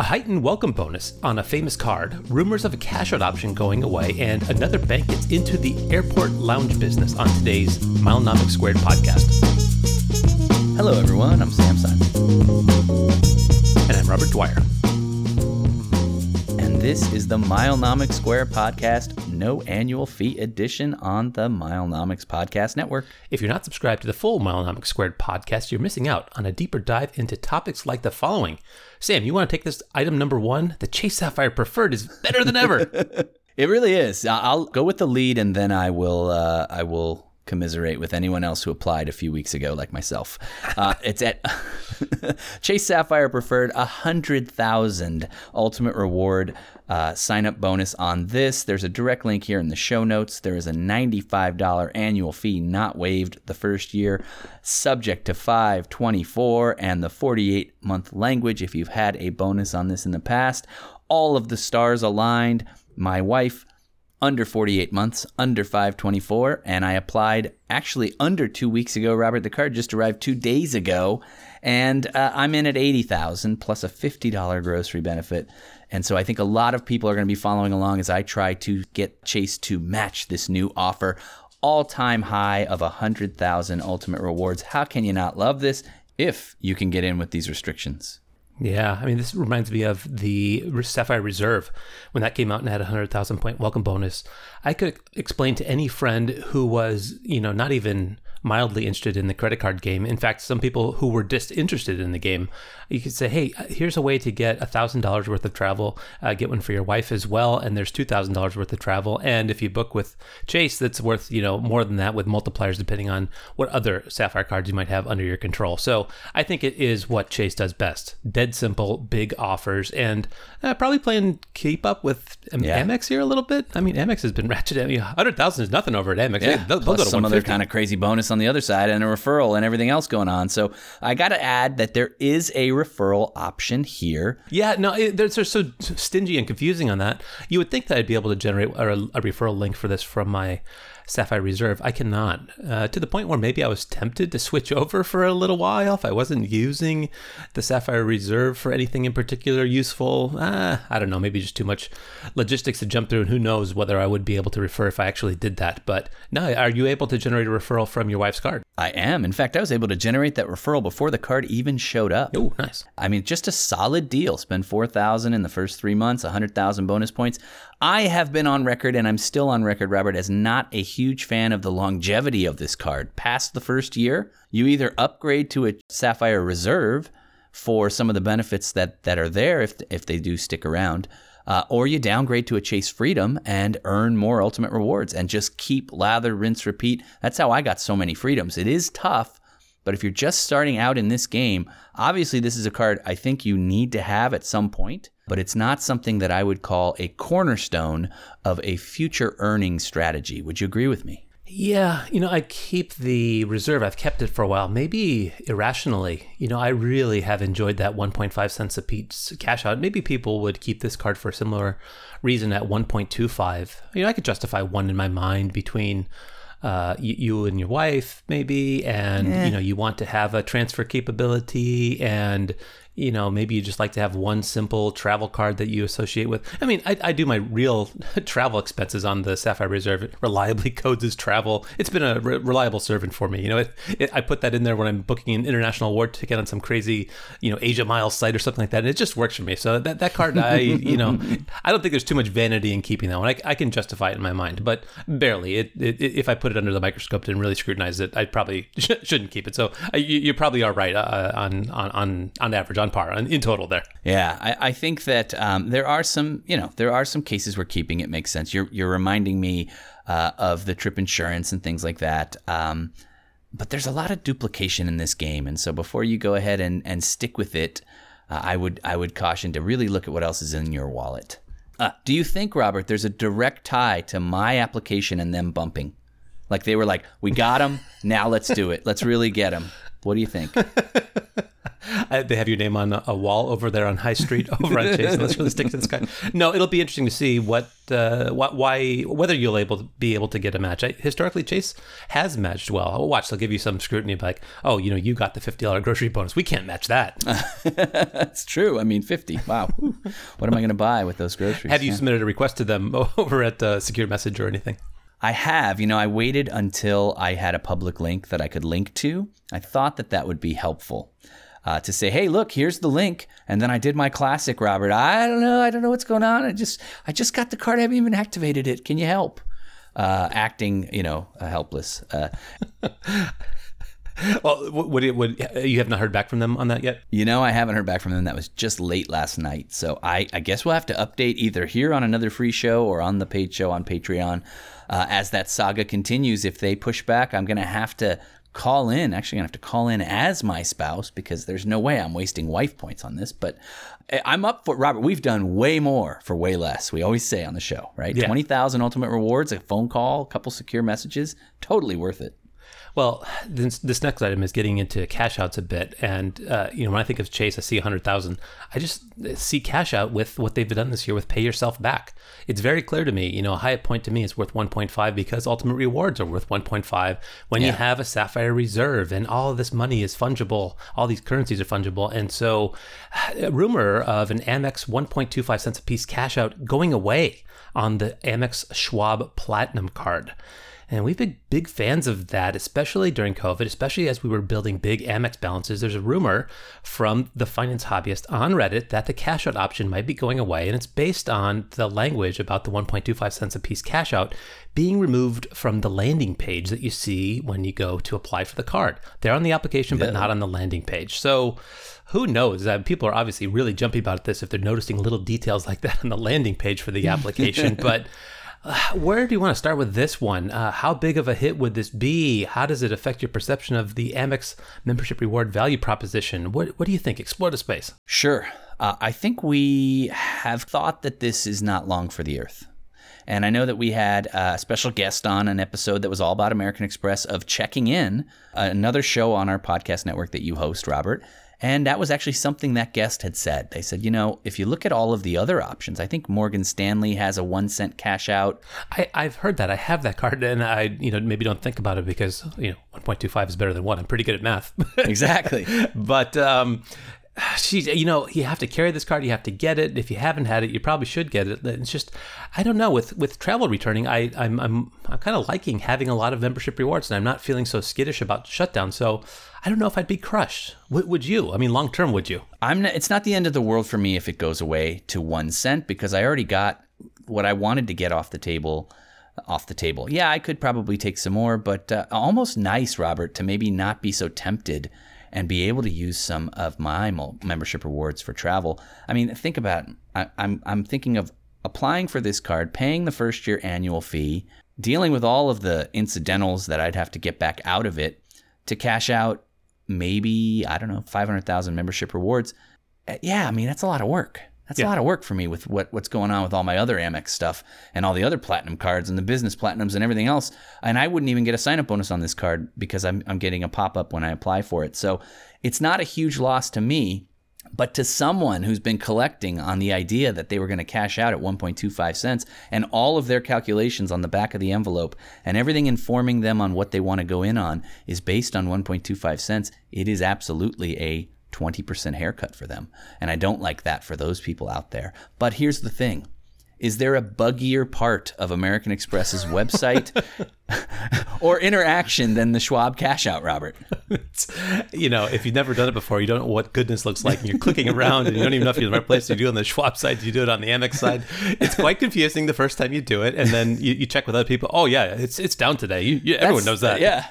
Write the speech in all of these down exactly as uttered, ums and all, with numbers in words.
a heightened welcome bonus on a famous card, rumors of a cash-out option going away, and another bank gets into the airport lounge business on today's Milenomics Squared podcast. Hello, everyone. I'm Samson. And I'm Robert Dwyer. And this is the Milenomics Square podcast, no annual fee edition on the Milenomics Podcast Network. If you're not subscribed to the full Milenomics Squared podcast, you're missing out on a deeper dive into topics like the following. Sam, you want to take this item number one? The Chase Sapphire Preferred is better than ever. It really is. I'll go with the lead, and then I will uh, I will commiserate with anyone else who applied a few weeks ago, like myself. Uh, it's at Chase Sapphire Preferred, one hundred thousand Ultimate Reward uh, sign-up bonus on this. There's a direct link here in the show notes. There is a ninety-five dollars annual fee not waived the first year, subject to five twenty-four and the forty-eight month language if you've had a bonus on this in the past. All of the stars aligned. My wife, under forty-eight months, under five twenty-four, and I applied actually under two weeks ago. Robert, the card just arrived two days ago, and uh, I'm in at eighty thousand plus a fifty dollars grocery benefit. And so I think a lot of people are going to be following along as I try to get Chase to match this new offer. All-time high of one hundred thousand Ultimate Rewards. How can you not love this if you can get in with these restrictions? Yeah, I mean, this reminds me of the Sapphire Reserve. When that came out and had a one hundred thousand point welcome bonus, I could explain to any friend who was, you know, not even mildly interested in the credit card game. In fact, some people who were disinterested in the game, you could say, hey, here's a way to get one thousand dollars worth of travel. Uh, get one for your wife as well. And there's two thousand dollars worth of travel. And if you book with Chase, that's worth, you know, more than that with multipliers, depending on what other Sapphire cards you might have under your control. So I think it is what Chase does best. Dead simple, big offers, and uh, probably playing keep up with um, yeah. Amex here a little bit. I mean, Amex has been ratcheted. I mean, one hundred thousand dollars is nothing over at Amex. Yeah. They'll, they'll go to some other kind of crazy bonus on the other side, and a referral and everything else going on. So I got to add that there is a referral option here. Yeah, no, it, they're, they're so stingy and confusing on that. You would think that I'd be able to generate a, a referral link for this from my Sapphire Reserve. I cannot, uh, to the point where maybe I was tempted to switch over for a little while if I wasn't using the Sapphire Reserve for anything in particular useful. Uh, I don't know, maybe just too much logistics to jump through, and who knows whether I would be able to refer if I actually did that. But no, are you able to generate a referral from your wife's card? I am. In fact, I was able to generate that referral before the card even showed up. Oh, nice. I mean, just a solid deal. Spend four thousand dollars in the first three months, one hundred thousand bonus points. I have been on record, and I'm still on record, Robert, as not a huge fan of the longevity of this card. Past the first year, you either upgrade to a Sapphire Reserve for some of the benefits that, that are there if if they do stick around, uh, or you downgrade to a Chase Freedom and earn more Ultimate Rewards and just keep lather, rinse, repeat. That's how I got so many Freedoms. It is tough, but if you're just starting out in this game, obviously this is a card I think you need to have at some point. But it's not something that I would call a cornerstone of a future earning strategy. Would you agree with me? Yeah. You know, I keep the reserve. I've kept it for a while, maybe irrationally. You know, I really have enjoyed that one point five cents a piece cash out. Maybe people would keep this card for a similar reason at one point two five. You know, I could justify one in my mind between Uh, you, you and your wife, maybe, and eh. you know, you want to have a transfer capability, and you know, maybe you just like to have one simple travel card that you associate with. I mean, I, I do my real travel expenses on the Sapphire Reserve. It reliably codes as travel. It's been a re- reliable servant for me. You know, it, it, I put that in there when I'm booking an international award ticket on some crazy, you know, Asia Miles site or something like that, and it just works for me. So that that card, I you know, I don't think there's too much vanity in keeping that one. I, I can justify it in my mind, but barely. It, it if I put it under the microscope and really scrutinize it, I probably sh- shouldn't keep it. So uh, you, you probably are right uh, on, on on on average, on par, on, in total there. Yeah, I, I think that um, there are some, you know, there are some cases where keeping it makes sense. You're you're reminding me uh, of the trip insurance and things like that. Um, but there's a lot of duplication in this game, and so before you go ahead and, and stick with it, uh, I would I would caution to really look at what else is in your wallet. Uh, do you think, Robert, there's a direct tie to my application and them bumping? Like they were like, we got him. Now let's do it. Let's really get him. What do you think? They have your name on a wall over there on High Street, over on Chase. And let's really stick to this guy. No, it'll be interesting to see what, uh, what, why, whether you'll able to be able to get a match. I, historically, Chase has matched well. I'll watch. They'll give you some scrutiny, like, oh, you know, you got the fifty dollars grocery bonus. We can't match that. That's true. I mean, fifty. Wow. What am I going to buy with those groceries? Have you yeah. submitted a request to them over at uh, Secure Message or anything? I have. You know, I waited until I had a public link that I could link to. I thought that that would be helpful uh, to say, hey, look, here's the link. And then I did my classic, Robert. I don't know. I don't know what's going on. I just I just got the card. I haven't even activated it. Can you help? Uh, acting, you know, uh, helpless. Uh, well, would it, would, you have not heard back from them on that yet? You know, I haven't heard back from them. That was just late last night. So I, I guess we'll have to update either here on another free show or on the paid show on Patreon. Uh, as that saga continues, if they push back, I'm going to have to call in. Actually, I'm going to have to call in as my spouse because there's no way I'm wasting wife points on this. But I'm up for it, Robert. We've done way more for way less. We always say on the show, right? Yeah. twenty thousand Ultimate Rewards, a phone call, a couple secure messages. Totally worth it. Well, this, this next item is getting into cash outs a bit. And, uh, you know, when I think of Chase, I see one hundred thousand. I just see cash out with what they've done this year with pay yourself back. It's very clear to me, you know, a high point to me is worth one point five because Ultimate Rewards are worth one point five. When yeah. you have a Sapphire Reserve and all of this money is fungible, all these currencies are fungible. And so a rumor of an Amex one point two five cents a piece cash out going away on the Amex Schwab Platinum card. And we've been big fans of that, especially during COVID, especially as we were building big Amex balances. There's a rumor from the finance hobbyist on Reddit that the cash out option might be going away. And it's based on the language about the one point two five cents a piece cash out being removed from the landing page that you see when you go to apply for the card. They're on the application, yeah. but not on the landing page. So who knows? Uh, people are obviously really jumpy about this if they're noticing little details like that on the landing page for the application. But where do you want to start with this one? Uh, how big of a hit would this be? How does it affect your perception of the Amex membership reward value proposition? What What do you think? Explore the space. Sure. Uh, I think we have thought that this is not long for the earth. And I know that we had a special guest on an episode that was all about American Express of Checking In, another show on our podcast network that you host, Robert. And that was actually something that guest had said. They said, you know, if you look at all of the other options, I think Morgan Stanley has a one cent cash out. I, I've heard that. I have that card, and I, you know, maybe don't think about it because, you know, one point two five is better than one. I'm pretty good at math. Exactly. But, um, geez, you know, you have to carry this card. You have to get it. If you haven't had it, you probably should get it. It's just, I don't know. With with travel returning, I, I'm I'm I'm kind of liking having a lot of membership rewards, and I'm not feeling so skittish about shutdown. So I don't know if I'd be crushed. Would you? I mean, long term, would you? I'm. Not, it's not the end of the world for me if it goes away to one cent because I already got what I wanted to get off the table. Off the table. Yeah, I could probably take some more, but uh, almost nice, Robert, to maybe not be so tempted and be able to use some of my membership rewards for travel. I mean, think about it. I, I'm I'm thinking of applying for this card, paying the first year annual fee, dealing with all of the incidentals that I'd have to get back out of it to cash out maybe, I don't know, five hundred thousand membership rewards. Yeah, I mean, that's a lot of work. That's yeah. a lot of work for me with what, what's going on with all my other Amex stuff and all the other platinum cards and the business platinums and everything else. And I wouldn't even get a sign-up bonus on this card because I'm I'm getting a pop-up when I apply for it. So it's not a huge loss to me, but to someone who's been collecting on the idea that they were going to cash out at one point two five cents and all of their calculations on the back of the envelope and everything informing them on what they want to go in on is based on one point two five cents, it is absolutely a twenty percent haircut for them. And I don't like that for those people out there. But here's the thing. Is there a buggier part of American Express's website or interaction than the Schwab cash out, Robert? You know, if you've never done it before, you don't know what goodness looks like. And you're clicking around and you don't even know if you're in the right place. You do it on the Schwab side. You do it on the Amex side. It's quite confusing the first time you do it. And then you, you check with other people. Oh, yeah, it's it's down today. You, you, everyone knows that. Uh, yeah.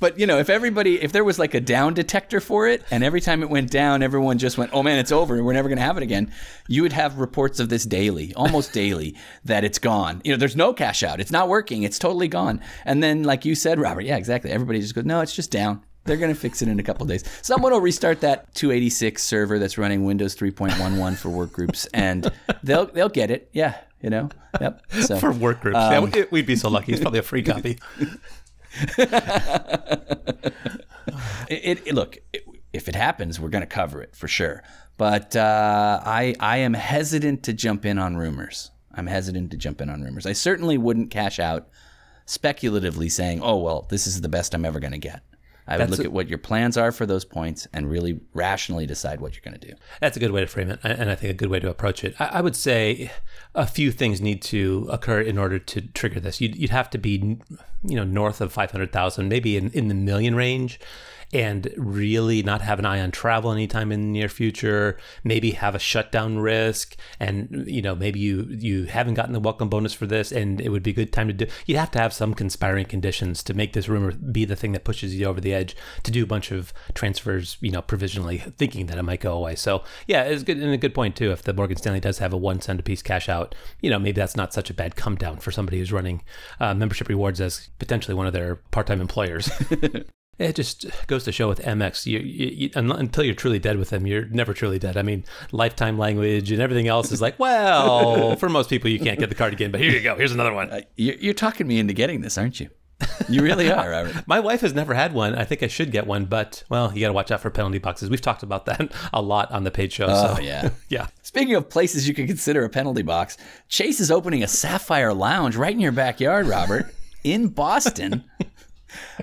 But, you know, if everybody, if there was like a down detector for it, and every time it went down, everyone just went, oh, man, it's over. We're never going to have it again. You would have reports of this daily, almost daily, that it's gone. You know, there's no cash out. It's not working. It's totally gone. And then, like you said, Robert, yeah, exactly. Everybody just goes, no, it's just down. They're going to fix it in a couple of days. Someone will restart that two eighty-six server that's running Windows three point eleven for workgroups, and they'll they'll get it. Yeah, you know. Yep. So, for workgroups. Um, yeah, we'd be so lucky. It's probably a free copy. it, it, look, it, if it happens, we're going to cover it for sure. But uh, I I am hesitant to jump in on rumors. I'm hesitant to jump in on rumors. I certainly wouldn't cash out speculatively saying, oh, well, this is the best I'm ever going to get. I would that's look a, at what your plans are for those points and really rationally decide what you're going to do. That's a good way to frame it, and I think a good way to approach it. I, I would say a few things need to occur in order to trigger this. You'd, you'd have to be, you know, north of five hundred thousand, maybe in, in the million range, and really not have an eye on travel anytime in the near future, maybe have a shutdown risk, and you know maybe you you haven't gotten the welcome bonus for this, and it would be a good time to do. You'd have to have some conspiring conditions to make this rumor be the thing that pushes you over the edge to do a bunch of transfers, you know, provisionally thinking that it might go away. So yeah, it's good, and a good point too, if the Morgan Stanley does have a one cent a piece cash out, you know, maybe that's not such a bad come down for somebody who's running uh, membership rewards as potentially one of their part-time employers. It just goes to show with M X, you, you, you, until you're truly dead with them, you're never truly dead. I mean, lifetime language and everything else is like, well, for most people, you can't get the card again, but here you go. Here's another one. Uh, you're talking me into getting this, aren't you? You really are, Robert. My wife has never had one. I think I should get one, but, well, you got to watch out for penalty boxes. We've talked about that a lot on the paid show. Oh, so. yeah. yeah. Speaking of places you can consider a penalty box, Chase is opening a Sapphire Lounge right in your backyard, Robert, in Boston.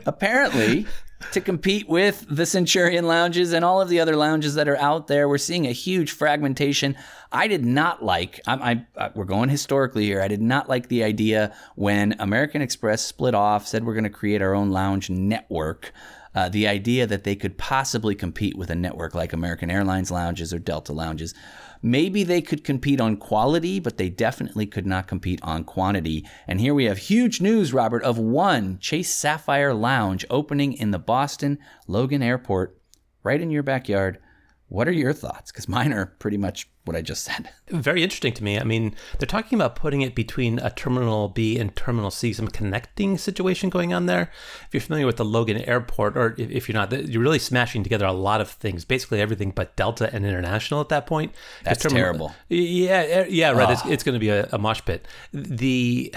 Apparently, to compete with the Centurion lounges and all of the other lounges that are out there, we're seeing a huge fragmentation. I did not like, I'm, I, we're going historically here, I did not like the idea when American Express split off, said we're going to create our own lounge network. Uh, the idea that they could possibly compete with a network like American Airlines lounges or Delta lounges. Maybe they could compete on quality, but they definitely could not compete on quantity. And here we have huge news, Robert, of one Chase Sapphire Lounge opening in the Boston Logan Airport, right in your backyard. What are your thoughts? Because mine are pretty much what I just said. Very interesting to me. I mean, they're talking about putting it between a Terminal B and Terminal C, some connecting situation going on there. If you're familiar with the Logan Airport, or if you're not, you're really smashing together a lot of things, basically everything but Delta and International at that point. That's terminal, terrible. Yeah, yeah, right. Oh. It's, it's going to be a, a mosh pit. The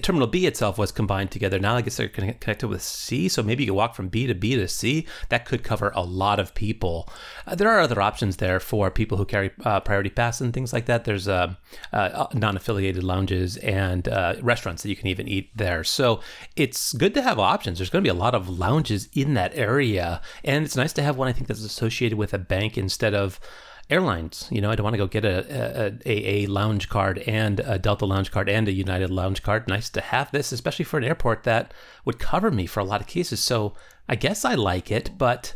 Terminal B itself was combined together. Now I guess they're connected with C, so maybe you can walk from B to B to C. That could cover a lot of people. Uh, there are other options there for people who carry uh, Priority Pass and things like that. There's uh, uh, non-affiliated lounges and uh, restaurants that you can even eat there. So it's good to have options. There's going to be a lot of lounges in that area. And it's nice to have one, I think, that's associated with a bank instead of airlines. You know, I don't want to go get a, a, a A A lounge card and a Delta lounge card and a United lounge card. Nice to have this, especially for an airport that would cover me for a lot of cases. So I guess I like it, but...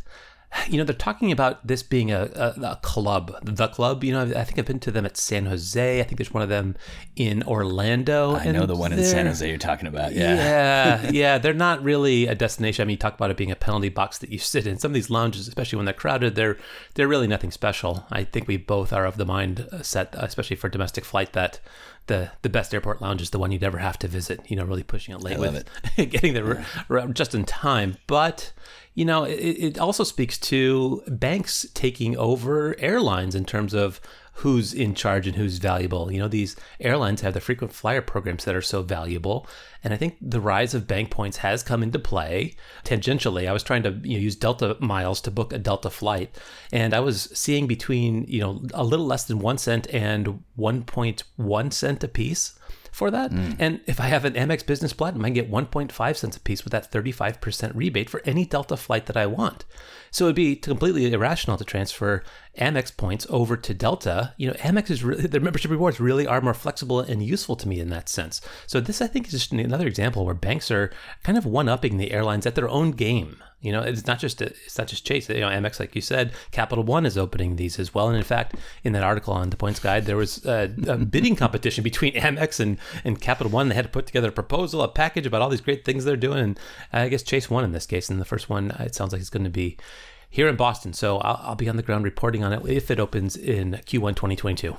You know, they're talking about this being a, a, a club, the club. You know, I think I've been to them at San Jose. I think there's one of them in Orlando. I know the one in San Jose you're talking about. Yeah, yeah, yeah. They're not really a destination. I mean, you talk about it being a penalty box that you sit in. Some of these lounges, especially when they're crowded, they're they're really nothing special. I think we both are of the mind set, especially for domestic flight, that the the best airport lounge is the one you'd ever have to visit. You know, really pushing it late with it. Getting there yeah. just in time, but. You know, it, it also speaks to banks taking over airlines in terms of who's in charge and who's valuable. You know, these airlines have the frequent flyer programs that are so valuable. And I think the rise of bank points has come into play tangentially. I was trying to you know, use Delta miles to book a Delta flight, and I was seeing between, you know, a little less than one cent and one point one cent a piece. For that. Mm. And if I have an M X Business Platinum, I can get one point five cents a piece with that thirty-five percent rebate for any Delta flight that I want. So it'd be completely irrational to transfer Amex points over to Delta. You know, Amex is really, their membership rewards really are more flexible and useful to me in that sense. So this, I think, is just another example where banks are kind of one-upping the airlines at their own game. You know, it's not just it's not just Chase. You know, Amex, like you said, Capital One is opening these as well. And in fact, in that article on the Points Guide, there was a, a bidding competition between Amex and, and Capital One. They had to put together a proposal, a package about all these great things they're doing. And I guess Chase won in this case. And the first one, it sounds like it's going to be here in Boston. So I'll, I'll be on the ground reporting on it if it opens in Q one twenty twenty-two.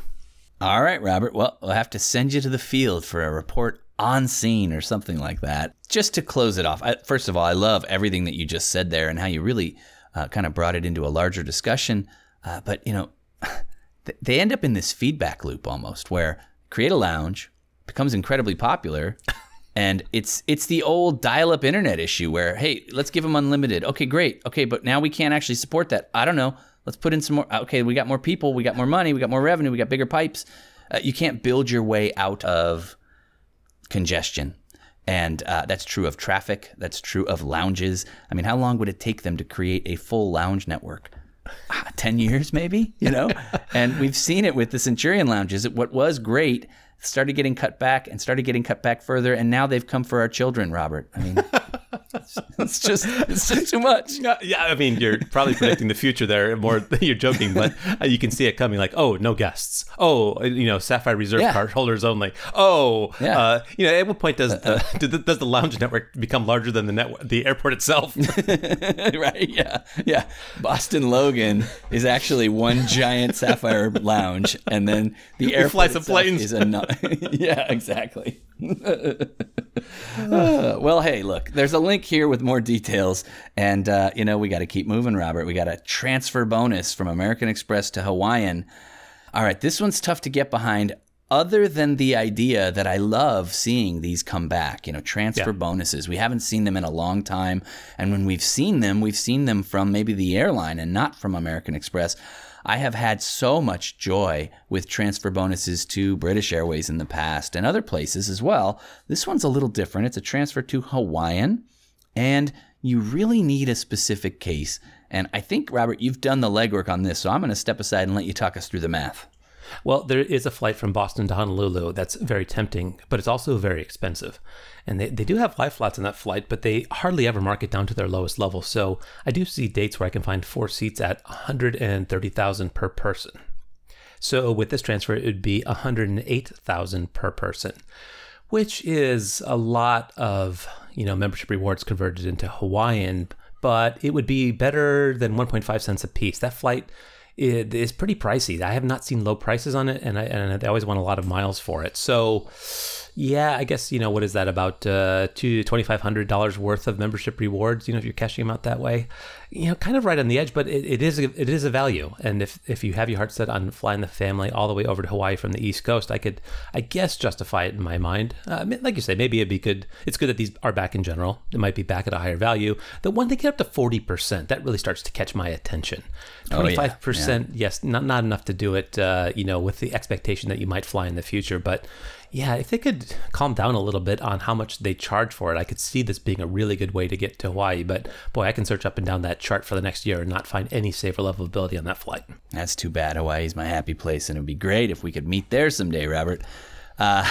All right, Robert. Well, we'll have to send you to the field for a report on scene or something like that. Just to close it off, I, first of all, I love everything that you just said there and how you really uh, kind of brought it into a larger discussion. Uh, but, you know, they end up in this feedback loop almost where create a lounge, becomes incredibly popular, And it's it's the old dial-up internet issue where, hey, let's give them unlimited. Okay, great. Okay, but now we can't actually support that. I don't know. Let's put in some more. Okay, we got more people. We got more money. We got more revenue. We got bigger pipes. Uh, you can't build your way out of congestion. And uh, that's true of traffic. That's true of lounges. I mean, how long would it take them to create a full lounge network? ten years maybe, you know? And we've seen it with the Centurion lounges. What was great started getting cut back and started getting cut back further. And now they've come for our children, Robert. I mean, it's, it's just it's just too much. No, yeah, I mean, you're probably predicting the future there more. You're joking, but you can see it coming like, oh, no guests. Oh, you know, Sapphire Reserve yeah. card holders only. Oh, yeah. uh, you know, at what point does the, uh, does the lounge network become larger than the network, the airport itself? Right. Yeah. Yeah. Boston Logan is actually one giant Sapphire lounge. And then the airport fly some planes. Is another. Yeah, exactly. uh, well, hey, look, there's a link here with more details. And, uh, you know, we got to keep moving, Robert. We got a transfer bonus from American Express to Hawaiian. All right, this one's tough to get behind other than the idea that I love seeing these come back, you know, transfer yeah. bonuses. We haven't seen them in a long time. And when we've seen them, we've seen them from maybe the airline and not from American Express. I have had so much joy with transfer bonuses to British Airways in the past and other places as well. This one's a little different. It's a transfer to Hawaiian, and you really need a specific case. And I think, Robert, you've done the legwork on this, so I'm going to step aside and let you talk us through the math. Well, there is a flight from Boston to Honolulu that's very tempting, but it's also very expensive. And they, they do have life flats on that flight, but they hardly ever mark it down to their lowest level. So I do see dates where I can find four seats at one hundred thirty thousand dollars per person. So with this transfer, it would be one hundred eight thousand dollars per person, which is a lot of, you know, membership rewards converted into Hawaiian, but it would be better than one point five cents a piece. That flight It is pretty pricey. I have not seen low prices on it, and I and I always want a lot of miles for it. So, yeah, I guess, you know, what is that, about uh, two thousand five hundred dollars worth of membership rewards, you know, if you're cashing them out that way? You know, kind of right on the edge, but it, it is a, it is a value. And if, if you have your heart set on flying the family all the way over to Hawaii from the East Coast, I could, I guess, justify it in my mind. Uh, like you say, maybe it'd be good. It's good that these are back in general. It might be back at a higher value. The one they get up to forty percent, that really starts to catch my attention. twenty-five percent. Yeah. Yes, not not enough to do it, uh, you know, with the expectation that you might fly in the future. But yeah, if they could calm down a little bit on how much they charge for it, I could see this being a really good way to get to Hawaii. But boy, I can search up and down that chart for the next year and not find any safer level of ability on that flight. That's too bad. Hawaii's my happy place, and it'd be great if we could meet there someday, Robert. Uh,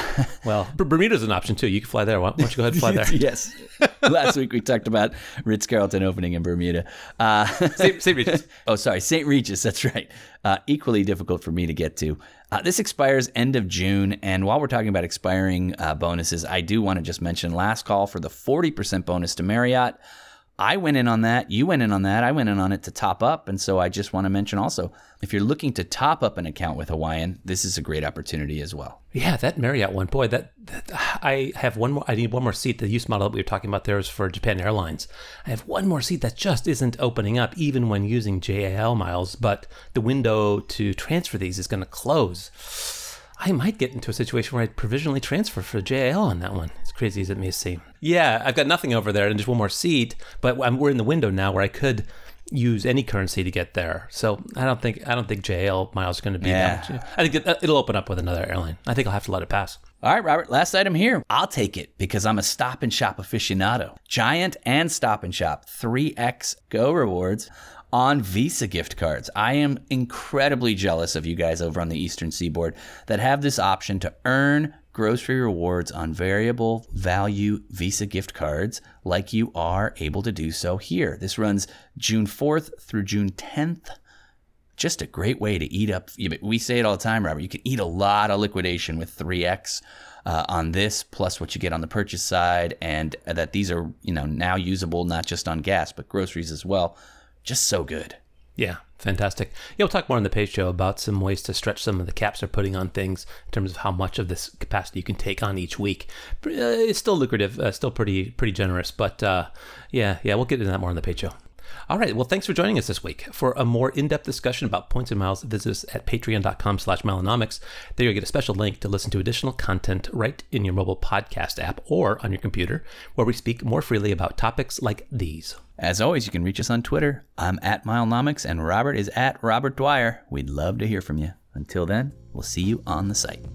well, Bermuda's an option too. You can fly there. Why don't you go ahead and fly there? Yes. Last week we talked about Ritz-Carlton opening in Bermuda. Uh, Saint Regis. Oh, sorry. Saint Regis. That's right. Uh, equally difficult for me to get to. Uh, this expires end of June. And while we're talking about expiring uh, bonuses, I do want to just mention last call for the forty percent bonus to Marriott. I went in on that. You went in on that. I went in on it to top up. And so I just want to mention also, if you're looking to top up an account with Hawaiian, this is a great opportunity as well. Yeah, that Marriott one, boy, that, that I have one more. I need one more seat. The use model that we were talking about there is for Japan Airlines. I have one more seat that just isn't opening up, even when using J A L miles. But the window to transfer these is going to close. I might get into a situation where I'd provisionally transfer for J A L on that one, as crazy as it may seem. Yeah, I've got nothing over there and just one more seat, but I'm, we're in the window now where I could use any currency to get there. So I don't think I don't think J A L miles is going to be yeah. that much. I think it, it'll open up with another airline. I think I'll have to let it pass. All right, Robert, last item here. I'll take it because I'm a Stop and Shop aficionado. Giant and Stop and Shop, three X Go rewards on Visa gift cards. I am incredibly jealous of you guys over on the Eastern Seaboard that have this option to earn grocery rewards on variable value Visa gift cards like you are able to do so here. This runs June fourth through June tenth. Just a great way to eat up. We say it all the time, Robert. You can eat a lot of liquidation with three X uh, on this, plus what you get on the purchase side, and that these are, you know, now usable not just on gas, but groceries as well. Just so good. Yeah, fantastic. Yeah, we'll talk more on the page show about some ways to stretch some of the caps they're putting on things in terms of how much of this capacity you can take on each week. It's still lucrative, uh, still pretty pretty generous, but uh, yeah, yeah, we'll get into that more on the page show. All right. Well, thanks for joining us this week. For a more in-depth discussion about points and miles, visit us at patreon.com slash milenomics. There you'll get a special link to listen to additional content right in your mobile podcast app or on your computer, where we speak more freely about topics like these. As always, you can reach us on Twitter. I'm at Milenomics and Robert is at Robert Dwyer. We'd love to hear from you. Until then, we'll see you on the site.